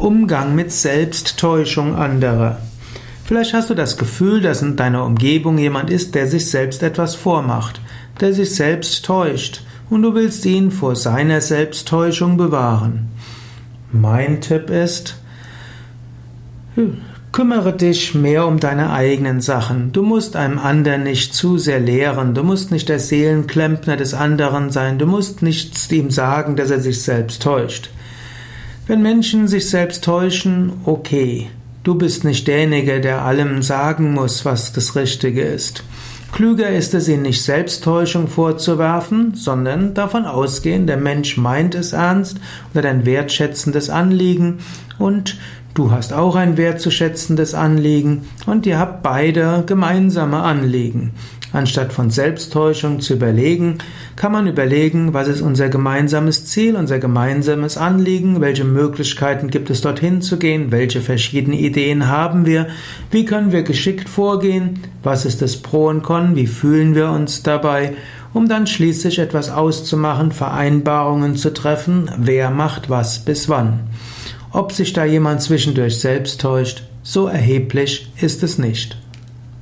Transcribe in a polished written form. Umgang mit Selbsttäuschung anderer. Vielleicht hast du das Gefühl, dass in deiner Umgebung jemand ist, der sich selbst etwas vormacht, der sich selbst täuscht, und du willst ihn vor seiner Selbsttäuschung bewahren. Mein Tipp ist, kümmere dich mehr um deine eigenen Sachen. Du musst einem anderen nicht zu sehr lehren. Du musst nicht der Seelenklempner des anderen sein. Du musst nicht ihm sagen, dass er sich selbst täuscht. Wenn Menschen sich selbst täuschen, okay. Du bist nicht derjenige, der allem sagen muss, was das Richtige ist. Klüger ist es, ihnen nicht Selbsttäuschung vorzuwerfen, sondern davon ausgehen, der Mensch meint es ernst oder ein wertschätzendes Anliegen und du hast auch ein wertzuschätzendes Anliegen und ihr habt beide gemeinsame Anliegen. Anstatt von Selbsttäuschung zu überlegen, kann man überlegen, was ist unser gemeinsames Ziel, unser gemeinsames Anliegen, welche Möglichkeiten gibt es dorthin zu gehen, welche verschiedenen Ideen haben wir, wie können wir geschickt vorgehen, was ist das Pro und Con, wie fühlen wir uns dabei, um dann schließlich etwas auszumachen, Vereinbarungen zu treffen, wer macht was bis wann. Ob sich da jemand zwischendurch selbst täuscht, so erheblich ist es nicht.